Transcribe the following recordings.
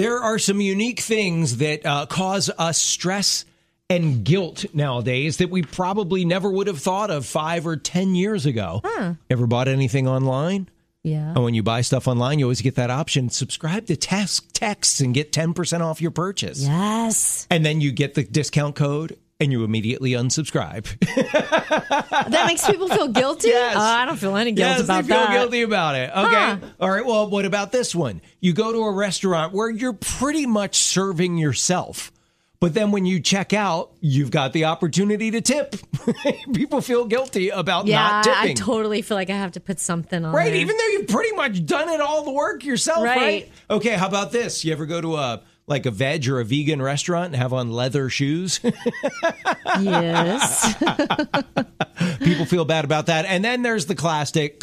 There are some unique things that cause us stress and guilt nowadays that we probably never would have thought of 5 or 10 years ago. Ever bought anything online? Yeah. And when you buy stuff online, you always get that option. Subscribe to texts and get 10% off your purchase. Yes. And then you get the discount code and you immediately unsubscribe. That makes people feel guilty? Yes. I don't feel any guilt about that. Yes, they feel guilty about it. Okay. All right. Well, what about this one? You go to a restaurant where you're pretty much serving yourself. But then when you check out, you've got the opportunity to tip. People feel guilty about not tipping. I totally feel like I have to put something on there. Even though you've pretty much done it all the work yourself, right? Okay, how about this? You ever go to a veg or a vegan restaurant and have on leather shoes? Yes. People feel bad about that. And then there's the classic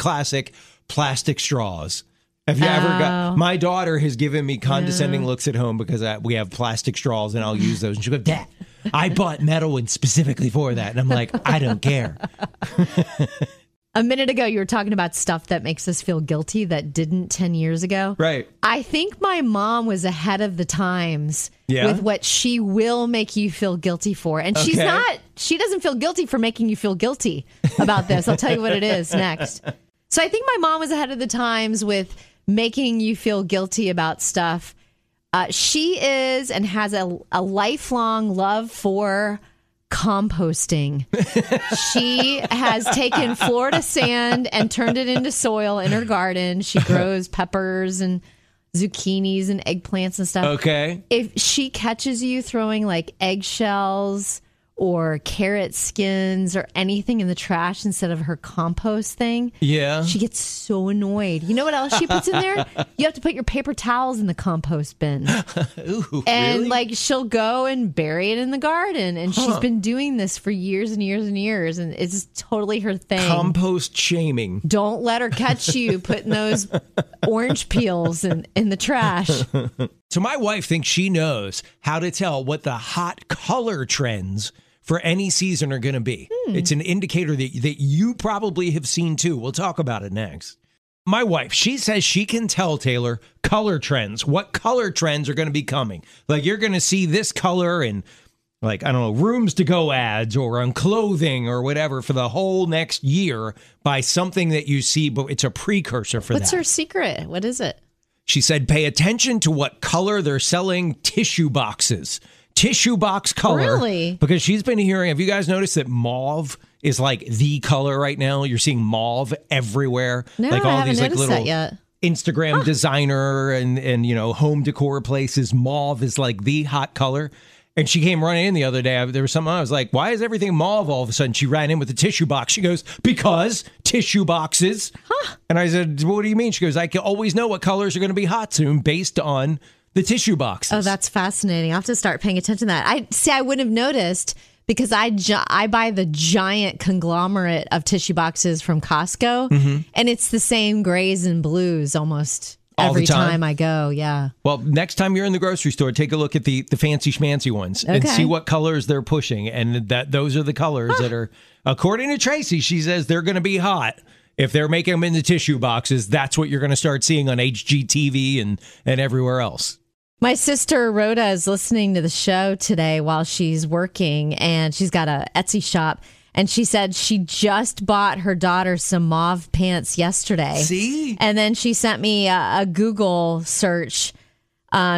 plastic straws. Have you ever got? My daughter has given me condescending looks at home because we have plastic straws and I'll use those. And she'll go, Dad, I bought metal ones specifically for that. And I'm like, I don't care. A minute ago, you were talking about stuff that makes us feel guilty that didn't 10 years ago. Right. I think my mom was ahead of the times with what she will make you feel guilty for. And she's not, she doesn't feel guilty for making you feel guilty about this. I'll tell you what it is next. So I think my mom was ahead of the times with making you feel guilty about stuff. She is and has a lifelong love for composting. She has taken Florida sand and turned it into soil in her garden. She grows peppers and zucchinis and eggplants and stuff. Okay. If she catches you throwing like eggshells or carrot skins or anything in the trash instead of her compost thing, she gets so annoyed. You know what else she puts in there? You have to put your paper towels in the compost bin. Ooh, and really? Like she'll go and bury it in the garden. And she's been doing this for years and years and years. And it's totally her thing. Compost shaming. Don't let her catch you putting those orange peels in the trash. So my wife thinks she knows how to tell what the hot color trends for any season are going to be. It's an indicator that you probably have seen too. We'll talk about it next. My wife, she says she can tell, Taylor, color trends, what color trends are going to be coming. Like you're going to see this color in, like, I don't know, rooms to go ads or on clothing or whatever for the whole next year by something that you see, but it's a precursor for that. What's her secret? What is it? She said, pay attention to what color they're selling tissue boxes. Tissue box color. Really? Because she's been hearing, have you guys noticed that mauve is like the color right now? You're seeing mauve everywhere. No, like all I haven't these like noticed little that yet. Instagram designer and you know, home decor places. Mauve is like the hot color. And she came running in the other day. There was something I was like, why is everything mauve all of a sudden? She ran in with a tissue box. She goes, because tissue boxes. Huh. And I said, what do you mean? She goes, I can always know what colors are going to be hot soon based on the tissue boxes. Oh, that's fascinating. I'll have to start paying attention to that. I wouldn't have noticed because I buy the giant conglomerate of tissue boxes from Costco, and it's the same grays and blues almost every time I go. Yeah. Well, next time you're in the grocery store, take a look at the fancy schmancy ones and see what colors they're pushing, and that those are the colors that are, according to Tracy, she says they're going to be hot. If they're making them in the tissue boxes, that's what you're going to start seeing on HGTV and everywhere else. My sister, Rhoda, is listening to the show today while she's working, and she's got an Etsy shop, and she said she just bought her daughter some mauve pants yesterday. See? And then she sent me a Google search.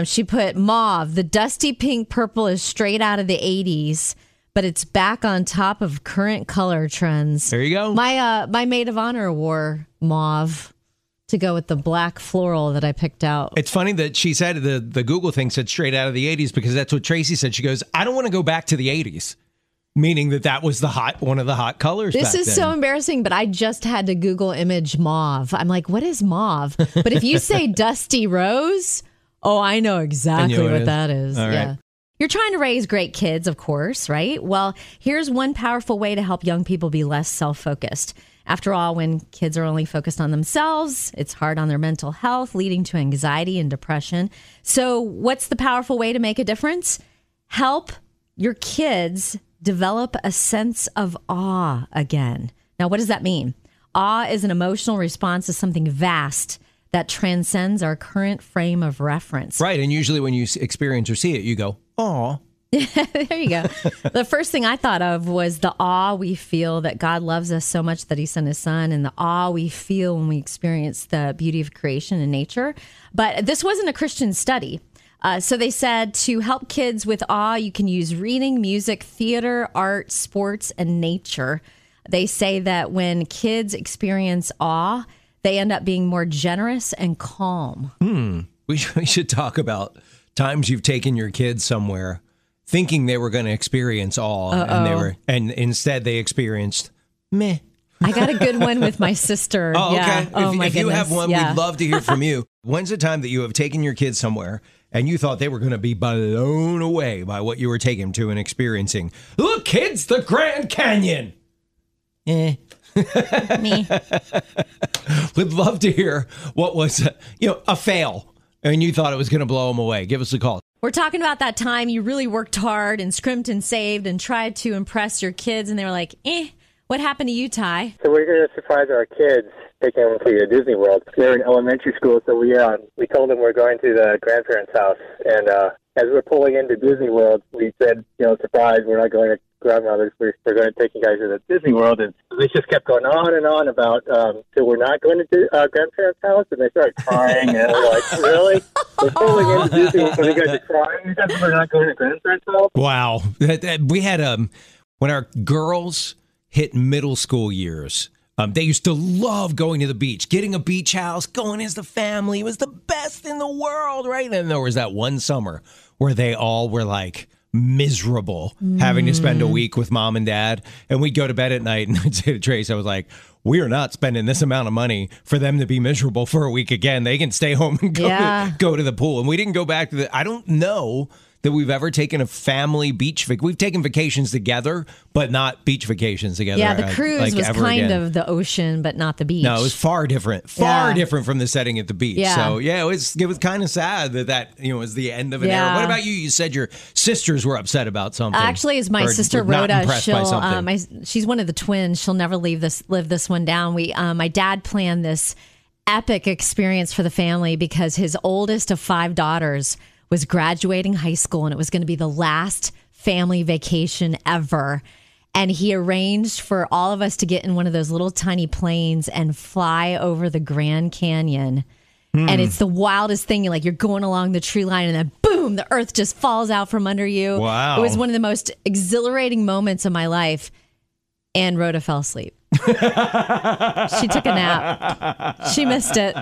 She put mauve, the dusty pink purple is straight out of the 80s, but it's back on top of current color trends. There you go. My maid of honor wore mauve to go with the black floral that I picked out. It's funny that she said the Google thing said straight out of the 80s because that's what Tracy said. She goes, I don't want to go back to the 80s, meaning that was the one of the hot colors back then. This is so embarrassing, but I just had to Google image mauve. I'm like, what is mauve? But if you say dusty rose, I know exactly what that is. All right. Yeah. You're trying to raise great kids, of course, right? Well, here's one powerful way to help young people be less self-focused. After all, when kids are only focused on themselves, it's hard on their mental health, leading to anxiety and depression. So what's the powerful way to make a difference? Help your kids develop a sense of awe again. Now, what does that mean? Awe is an emotional response to something vast that transcends our current frame of reference. Right. And usually when you experience or see it, you go, aw. There you go. The first thing I thought of was the awe we feel that God loves us so much that he sent his son, and the awe we feel when we experience the beauty of creation and nature. But this wasn't a Christian study. So they said to help kids with awe, you can use reading, music, theater, art, sports, and nature. They say that when kids experience awe, they end up being more generous and calm. We should talk about times you've taken your kids somewhere thinking they were going to experience awe, and instead they experienced meh. I got a good one with my sister. Oh, yeah. Okay. Oh, if you have one, yeah. We'd love to hear from you. When's the time that you have taken your kids somewhere and you thought they were going to be blown away by what you were taking to and experiencing? Look, kids, the Grand Canyon. Eh. Me. We'd love to hear what was, a fail, and you thought it was going to blow them away. Give us a call. We're talking about that time you really worked hard and scrimped and saved and tried to impress your kids, and they were like, eh, what happened to you, Ty? So we're going to surprise our kids, taking them to Disney World. They're in elementary school, so we told them we're going to the grandparents' house, and as we're pulling into Disney World, we said, surprise, we're not going to grandmother's, we're going to take you guys to the Disney World, and they just kept going on and on about, so we're not going to grandparents' house, and they started crying, and they're like, really? We're pulling into Disney World, so you guys are crying, we're not going to grandparents' house? Wow. We had, when our girls hit middle school years, they used to love going to the beach, getting a beach house, going as the family. It was the best in the world, right? And then there was that one summer where they all were like, miserable having to spend a week with mom and dad. And we'd go to bed at night and I'd say to Trace, I was like, we are not spending this amount of money for them to be miserable for a week again. They can stay home and go to the pool. And we didn't go back to the, I don't know that we've ever taken a family beach. We've taken vacations together, but not beach vacations together. Yeah, the cruise was kind of the ocean, but not the beach. No, it was far different from the setting at the beach. Yeah. So yeah, it was kind of sad that was the end of an era. What about you? You said your sisters were upset about something. Actually, it's my sister Rhoda. She's one of the twins. She'll never live this one down. My dad planned this epic experience for the family because his oldest of 5 daughters was graduating high school, and it was going to be the last family vacation ever. And he arranged for all of us to get in one of those little tiny planes and fly over the Grand Canyon. And it's the wildest thing. You're going along the tree line, and then boom, the earth just falls out from under you. Wow. It was one of the most exhilarating moments of my life. And Rhoda fell asleep. She took a nap. She missed it.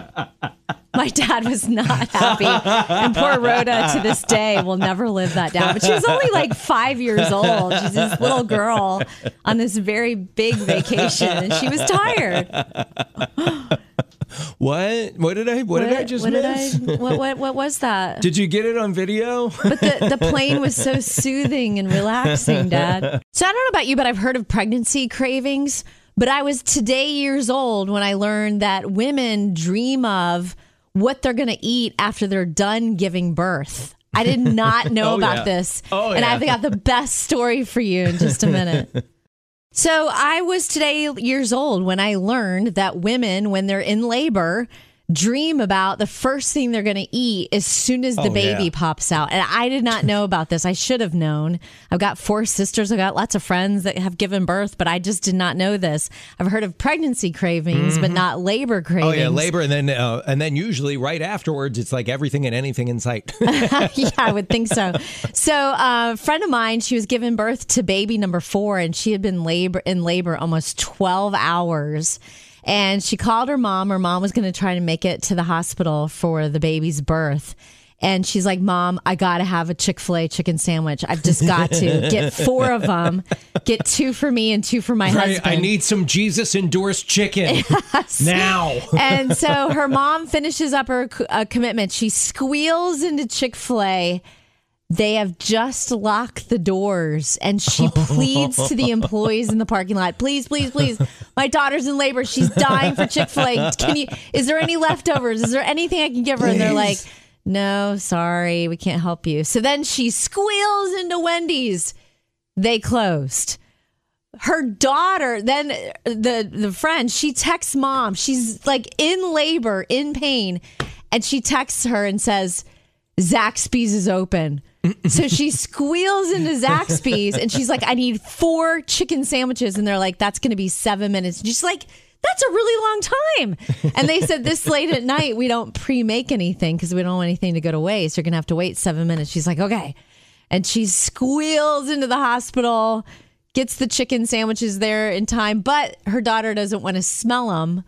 My dad was not happy. And poor Rhoda to this day will never live that down. But she was only 5 years old. She's this little girl on this very big vacation, and she was tired. What? What did I just miss? What was that? Did you get it on video? But the plane was so soothing and relaxing, Dad. So I don't know about you, but I've heard of pregnancy cravings. But I was today years old when I learned that women dream of what they're going to eat after they're done giving birth. I did not know about this. I've got the best story for you in just a minute. So I was today years old when I learned that women, when they're in labor, dream about the first thing they're going to eat as soon as the baby pops out. And I did not know about this. I should have known. I've got 4 sisters. I've got lots of friends that have given birth, but I just did not know this. I've heard of pregnancy cravings, but not labor cravings. Oh yeah, labor, and then usually right afterwards, it's like everything and anything in sight. Yeah, I would think so. So a friend of mine, she was giving birth to baby number 4, and she had been in labor almost 12 hours. And she called her mom. Her mom was going to try to make it to the hospital for the baby's birth. And she's like, Mom, I got to have a Chick-fil-A chicken sandwich. I've just got to get 4 of them, get 2 for me and 2 for my husband. I need some Jesus-endorsed chicken now. And so her mom finishes up her commitment. She squeals into Chick-fil-A. They have just locked the doors, and she pleads to the employees in the parking lot, please, please, please, my daughter's in labor. She's dying for Chick-fil-A. Is there any leftovers? Is there anything I can give her? Please. And they're like, no, sorry, we can't help you. So then she squeals into Wendy's. They closed. her daughter, then the friend, she texts mom. She's like in labor, in pain. And she texts her and says, Zaxby's is open. So she squeals into Zaxby's and she's like, I need 4 chicken sandwiches. And they're like, that's going to be 7 minutes. And she's like, that's a really long time. And they said this late at night, we don't pre-make anything because we don't want anything to go to waste. You're going to have to wait 7 minutes. She's like, okay. And she squeals into the hospital, gets the chicken sandwiches there in time. But her daughter doesn't want to smell them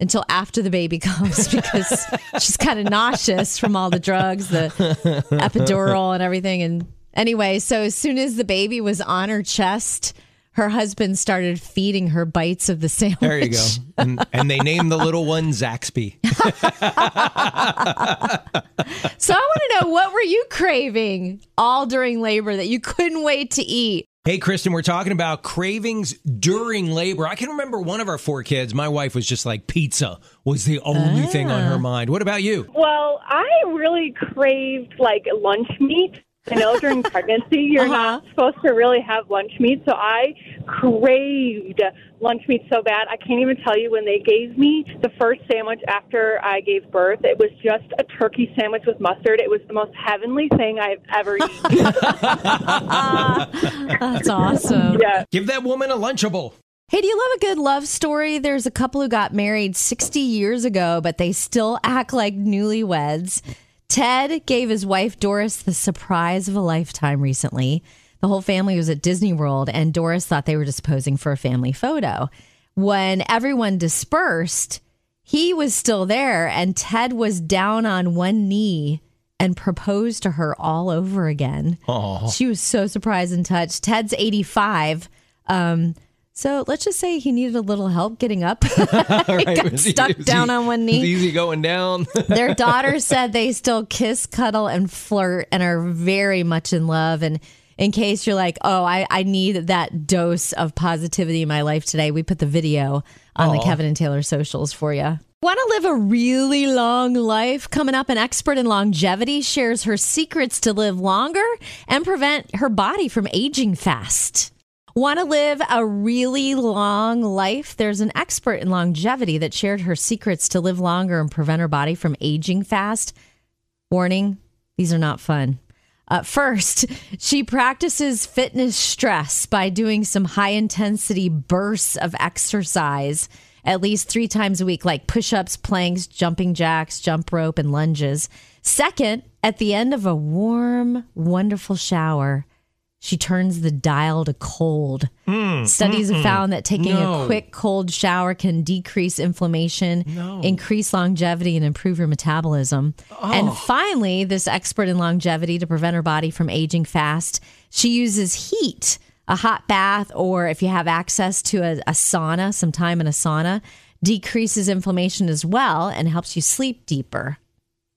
until after the baby comes because she's kind of nauseous from all the drugs, the epidural and everything. And anyway, so as soon as the baby was on her chest, her husband started feeding her bites of the sandwich. There you go. And they named the little one Zaxby. So I want to know, what were you craving all during labor that you couldn't wait to eat? Hey, Kristen, we're talking about cravings during labor. I can remember one of our 4 kids, my wife was just like, pizza was the only thing on her mind. What about you? Well, I really craved like lunch meat. I know during pregnancy, you're not supposed to really have lunch meat. So I craved lunch meat so bad. I can't even tell you when they gave me the first sandwich after I gave birth. It was just a turkey sandwich with mustard. It was the most heavenly thing I've ever eaten. That's awesome. Yeah. Give that woman a Lunchable. Hey, do you love a good love story? There's a couple who got married 60 years ago, but they still act like newlyweds. Ted gave his wife, Doris, the surprise of a lifetime recently. The whole family was at Disney World, and Doris thought they were just posing for a family photo. When everyone dispersed, he was still there, and Ted was down on one knee and proposed to her all over again. Aww. She was so surprised and touched. Ted's 85. So let's just say he needed a little help getting up. He got stuck down on one knee. It was easy going down. Their daughter said they still kiss, cuddle, and flirt and are very much in love. And in case you're like, oh, I need that dose of positivity in my life today, we put the video on the Kevin and Taylor socials for you. Want to live a really long life? Coming up, an expert in longevity shares her secrets to live longer and prevent her body from aging fast. Want to live a really long life? There's an expert in longevity that shared her secrets to live longer and prevent her body from aging fast. Warning, these are not fun. First, she practices fitness stress by doing some high-intensity bursts of exercise at least 3 times a week, like push-ups, planks, jumping jacks, jump rope, and lunges. Second, at the end of a warm, wonderful shower, she turns the dial to cold. Studies have found that taking a quick cold shower can decrease inflammation, increase longevity, and improve your metabolism. And finally, this expert in longevity to prevent her body from aging fast, she uses heat, a hot bath, or if you have access to a sauna, some time in a sauna, decreases inflammation as well and helps you sleep deeper.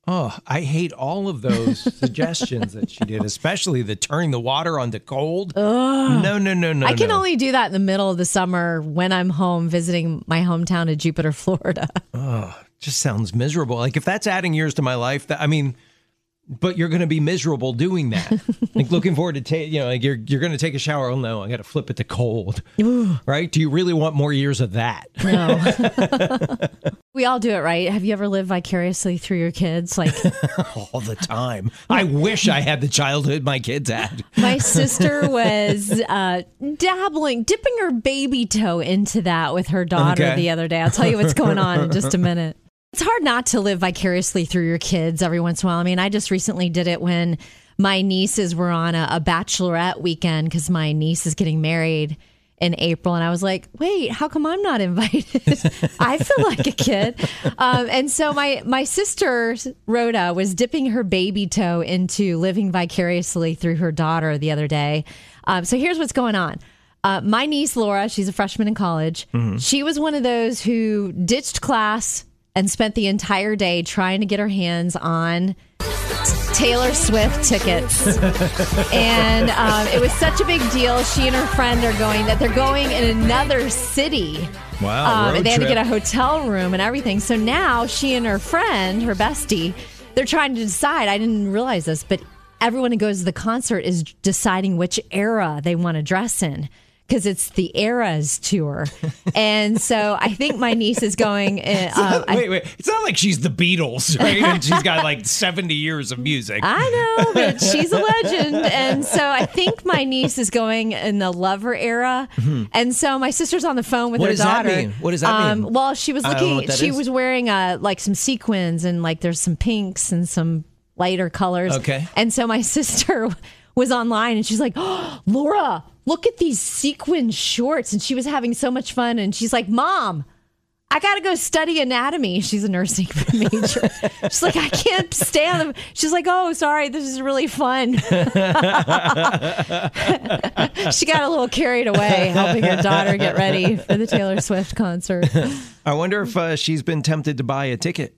Oh, I hate all of those suggestions that she did, especially the turning the water on to cold. Ugh. No. I can only do that in the middle of the summer when I'm home visiting my hometown of Jupiter, Florida. Oh, just sounds miserable. Like if that's adding years to my life, that, I mean, but you're going to be miserable doing that. Like looking forward to you're going to take a shower. Oh no, I got to flip it to cold. Ooh. Right? Do you really want more years of that? No. We all do it, right? Have you ever lived vicariously through your kids? Like all the time. I wish I had the childhood my kids had. My sister was dipping her baby toe into that with her daughter the other day. I'll tell you what's going on in just a minute. It's hard not to live vicariously through your kids every once in a while. I mean, I just recently did it when my nieces were on a bachelorette weekend because my niece is getting married in April, and I was like, wait, how come I'm not invited? I feel like a kid. And so my sister, Rhoda, was dipping her baby toe into living vicariously through her daughter the other day. So here's what's going on. My niece, Laura, she's a freshman in college. Mm-hmm. She was one of those who ditched class and spent the entire day trying to get her hands on Taylor Swift tickets. And it was such a big deal. She and her friend are going, that they're going in another city. Wow. And they had to get a hotel room and everything. So now she and her friend, her bestie, they're trying to decide. I didn't realize this, but everyone who goes to the concert is deciding which era they want to dress in. because it's the Eras tour. And so I think my niece is going. Wait. It's not like she's the Beatles, right? And she's got like 70 years of music. I know, but she's a legend. And so I think my niece is going in the Lover era. Mm-hmm. And so my sister's on the phone with her daughter. What does that mean? Well, she was looking, she was wearing like some sequins and like there's some pinks and some lighter colors. Okay. And so my sister was online and she's like, oh, Laura, look at these sequin shorts. And she was having so much fun. And she's like, Mom, I got to go study anatomy. She's a nursing major. She's like, I can't stand them. She's like, oh, sorry. This is really fun. She got a little carried away helping her daughter get ready for the Taylor Swift concert. I wonder if she's been tempted to buy a ticket.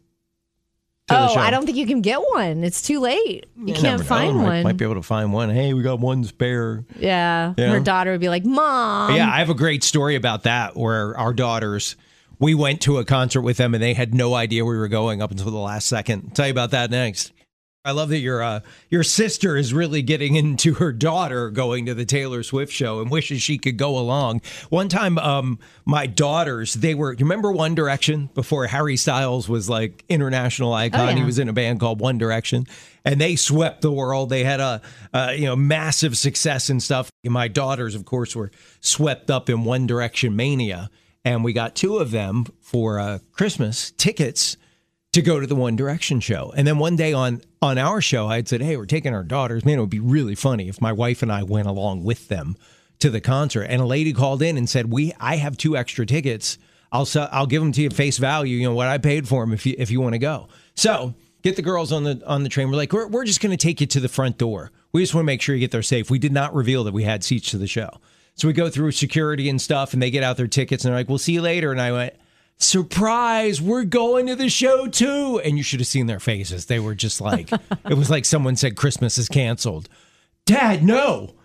Oh, I don't think you can get one. It's too late. You can't find one. Might be able to find one. Hey, we got one spare. Yeah. You know? Her daughter would be like, Mom. Yeah, I have a great story about that where our daughters, we went to a concert with them and they had no idea we were going up until the last second. I'll tell you about that next. I love that your sister is really getting into her daughter going to the Taylor Swift show and wishes she could go along. One time, my daughters, you remember One Direction before Harry Styles was like international icon? Oh, yeah. He was in a band called One Direction and they swept the world. They had a massive success and stuff. And my daughters, of course, were swept up in One Direction mania. And we got two of them for Christmas tickets to go to the One Direction show. And then one day on our show, I'd said, hey, we're taking our daughters. Man, it would be really funny if my wife and I went along with them to the concert. And a lady called in and said, I have two extra tickets. I'll give them to you face value, you know, what I paid for them if you want to go. So get the girls on the train. We're like, we're just going to take you to the front door. We just want to make sure you get there safe. We did not reveal that we had seats to the show. So we go through security and stuff, and they get out their tickets, and they're like, we'll see you later. And I went, surprise, we're going to the show too. And you should have seen their faces. They were just like, it was like someone said, Christmas is canceled. Dad, no.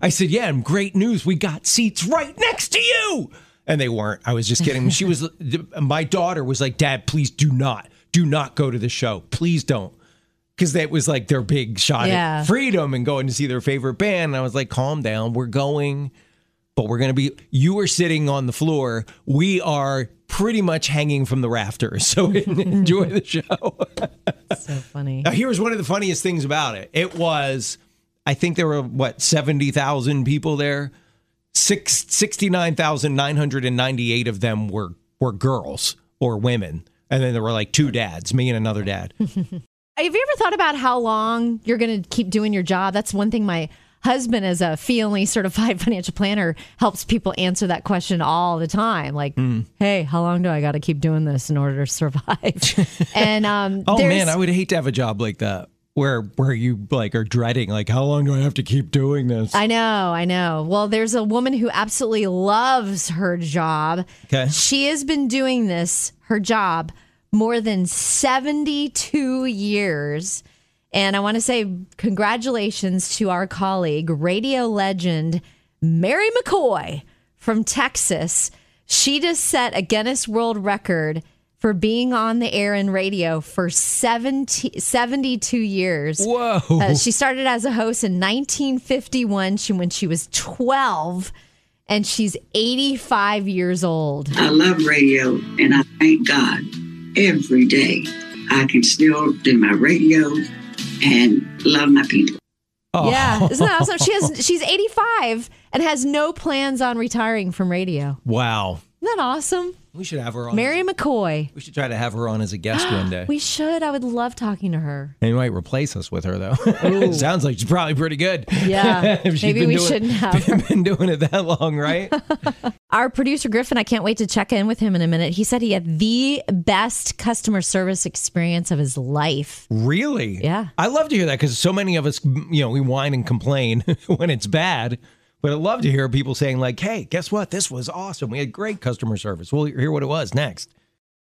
I said, yeah, and great news. We got seats right next to you. And they weren't. I was just kidding. My daughter was like, Dad, please do not go to the show. Please don't. Because that was like their big shot at freedom and going to see their favorite band. And I was like, calm down. We're going, but we're going to be, you are sitting on the floor. We are pretty much hanging from the rafters. So enjoy the show. So funny. Now, here's one of the funniest things about it. It was, I think there were, 70,000 people there. 69,998 of them were girls or women. And then there were like two dads, me and another dad. Have you ever thought about how long you're going to keep doing your job? That's one thing my husband, as a FIALE certified financial planner, helps people answer that question all the time. Like, hey, how long do I got to keep doing this in order to survive? And oh man, I would hate to have a job like that where you like are dreading, like, how long do I have to keep doing this? I know. Well, there's a woman who absolutely loves her job. Okay. She has been doing this, her job, more than 72 years. And I want to say congratulations to our colleague, radio legend, Mary McCoy from Texas. She just set a Guinness World Record for being on the air and radio for 72 years. Whoa. She started as a host in 1951 when she was 12, and she's 85 years old. I love radio, and I thank God every day. I can still do my radio and love my people. Oh. Yeah, isn't that awesome? She's 85 and has no plans on retiring from radio. Wow. Isn't that awesome? We should have her on. Mary McCoy. We should try to have her on as a guest one day. We should. I would love talking to her. And you might replace us with her, though. It sounds like she's probably pretty good. Yeah. Maybe we shouldn't have her. Been doing it that long, right? Our producer, Griffin, I can't wait to check in with him in a minute. He said he had the best customer service experience of his life. Really? Yeah. I love to hear that because so many of us, you know, we whine and complain when it's bad. But I love to hear people saying like, hey, guess what? This was awesome. We had great customer service. We'll hear what it was next.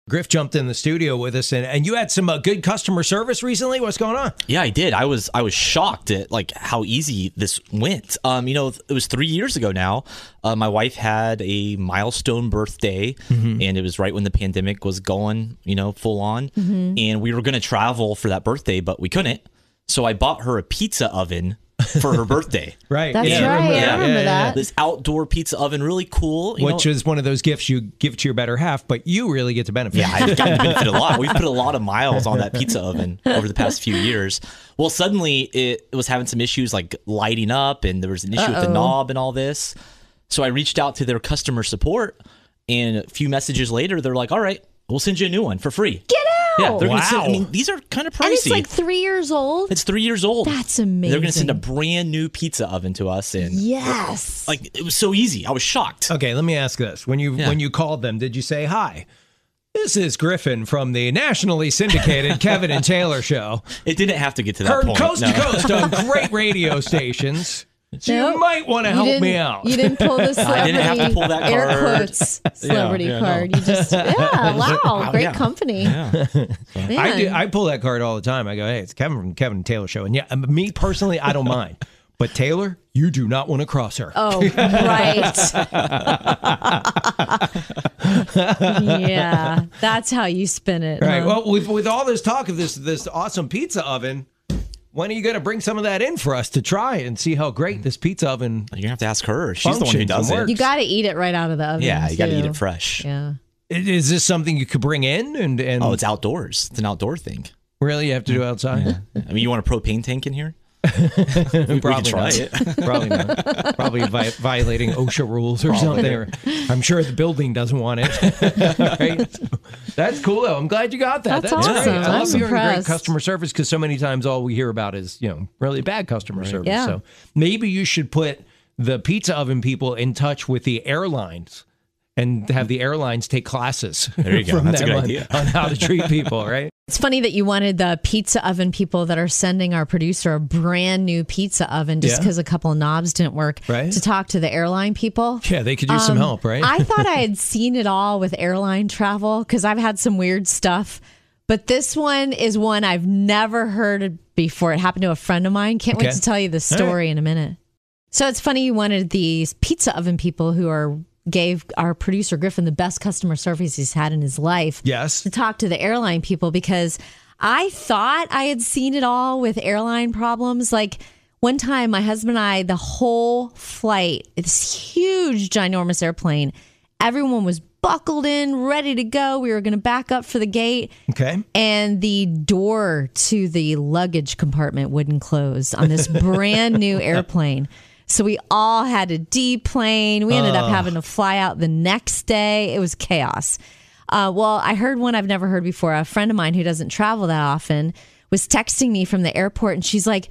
Griff jumped in the studio with us, and you had some good customer service recently. What's going on? Yeah, I did. I was shocked at like how easy this went. You know, it was 3 years ago now. My wife had a milestone birthday, and it was right when the pandemic was going, you know, full on. And we were going to travel for that birthday, but we couldn't. So I bought her a pizza oven. for her birthday. Right. That's right. Yeah. I remember that. This outdoor pizza oven, really cool. Which is one of those gifts you give to your better half, but you really get to benefit. Yeah, I've gotten to benefit a lot. We've put a lot of miles on that pizza oven over the past few years. Well, suddenly it was having some issues like lighting up, and there was an issue with the knob and all this. So I reached out to their customer support, and a few messages later, they're like, all right, we'll send you a new one for free. Get out! Yeah, they're gonna send, I mean, these are kind of pricey. And it's like 3 years old? It's 3 years old. That's amazing. They're going to send a brand new pizza oven to us. And yes. Like, it was so easy. I was shocked. Okay, let me ask this. When you called them, did you say, hi, this is Griffin from the nationally syndicated Kevin and Taylor show? It didn't have to get to that point. Heard coast to coast on great radio stations. You might want to help me out. You didn't pull the celebrity. I didn't have to pull that card. Air quotes celebrity card. No. You just wow, great company. Yeah. I pull that card all the time. I go, hey, it's Kevin from Kevin and Taylor show, and me personally, I don't mind. But Taylor, you do not want to cross her. Oh, right. Yeah, that's how you spin it. Right. Huh? Well, with all this talk of this awesome pizza oven, when are you going to bring some of that in for us to try and see how great this pizza oven functions? You're going to have to ask her. She's the one who does it. You got to eat it right out of the oven. Yeah, you got to eat it fresh. Yeah. Is this something you could bring in? And oh, it's outdoors. It's an outdoor thing. Really? You have to do outside? Yeah. I mean, you want a propane tank in here? Probably not. Try it. Probably not. Probably violating OSHA rules or something. Or I'm sure the building doesn't want it. Right? So that's cool, though. I'm glad you got that. That's awesome. Great. I love hearing great customer service, because so many times all we hear about is really bad customer service. Yeah. So maybe you should put the pizza oven people in touch with the airlines and have the airlines take classes. There you go. That's a good idea. On how to treat people, right? It's funny that you wanted the pizza oven people that are sending our producer a brand new pizza oven just because a couple of knobs didn't work to talk to the airline people. Yeah, they could use some help, right? I thought I had seen it all with airline travel, because I've had some weird stuff. But this one is one I've never heard before. It happened to a friend of mine. Can't wait to tell you the story in a minute. So it's funny you wanted these pizza oven people who gave our producer Griffin the best customer service he's had in his life. Yes. To talk to the airline people, because I thought I had seen it all with airline problems. Like one time, my husband and I, the whole flight, this huge, ginormous airplane, everyone was buckled in, ready to go. We were going to back up for the gate. Okay. And the door to the luggage compartment wouldn't close on this brand new airplane. So we all had to deplane. We ended up having to fly out the next day. It was chaos. Well, I heard one I've never heard before. A friend of mine who doesn't travel that often was texting me from the airport, and she's like,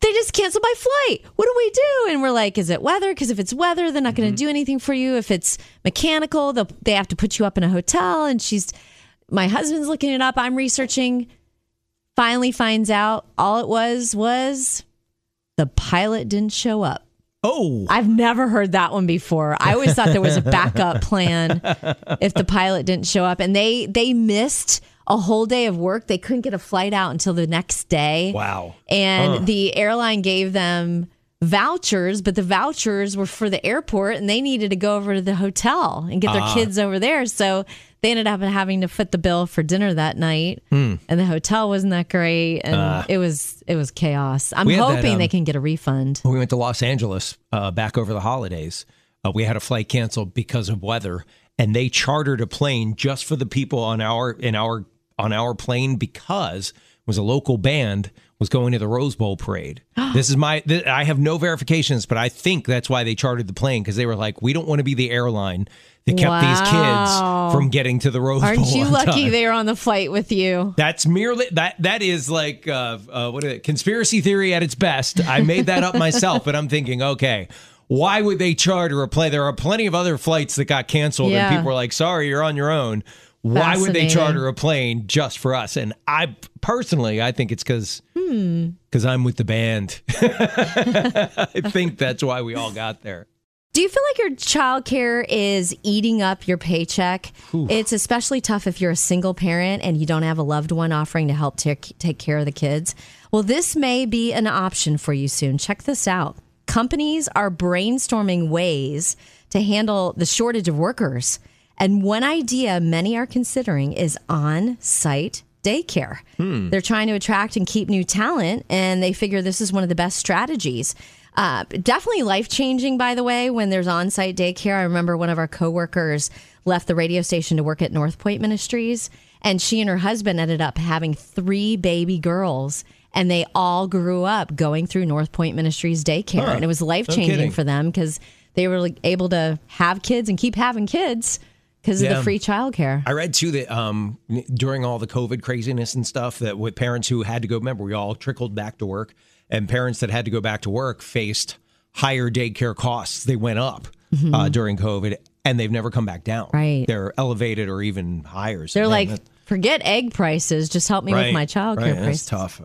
they just canceled my flight. What do we do? And we're like, is it weather? Because if it's weather, they're not going to do anything for you. If it's mechanical, they have to put you up in a hotel. And my husband's looking it up. I'm researching. Finally finds out all it was... the pilot didn't show up. Oh. I've never heard that one before. I always thought there was a backup plan if the pilot didn't show up. And they missed a whole day of work. They couldn't get a flight out until the next day. Wow. And the airline gave them vouchers, but the vouchers were for the airport, and they needed to go over to the hotel and get their kids over there. So they ended up having to foot the bill for dinner that night, and the hotel wasn't that great, and it was chaos. I'm hoping they can get a refund. We went to Los Angeles back over the holidays. We had a flight canceled because of weather, and they chartered a plane just for the people on our plane, because it was a local band was going to the Rose Bowl parade. I have no verifications, but I think that's why they chartered the plane, because they were like, we don't want to be the airline that kept these kids from getting to the Rose Bowl. Aren't you lucky they were on the flight with you? That's merely that is like what is it? Conspiracy theory at its best. I made that up myself, but I'm thinking, okay, why would they charter a plane? There are plenty of other flights that got canceled, and people were like, sorry, you're on your own. Why would they charter a plane just for us? And I personally, I think it's because I'm with the band. I think that's why we all got there. Do you feel like your childcare is eating up your paycheck? Oof. It's especially tough if you're a single parent and you don't have a loved one offering to help take care of the kids. Well, this may be an option for you soon. Check this out. Companies are brainstorming ways to handle the shortage of workers. And one idea many are considering is on-site daycare. They're trying to attract and keep new talent, and they figure this is one of the best strategies. Definitely life-changing, by the way, when there's on-site daycare. I remember one of our coworkers left the radio station to work at North Point Ministries, and she and her husband ended up having 3 baby girls, and they all grew up going through North Point Ministries daycare. And it was life-changing for them because they were able to have kids and keep having kids because of the free childcare. I read, too, that during all the COVID craziness and stuff, that with parents who had to go, remember, we all trickled back to work, and parents that had to go back to work faced higher daycare costs. They went up during COVID, and they've never come back down. Right. They're elevated or even higher. So they're like, forget egg prices. Just help me with my childcare prices. That's tough.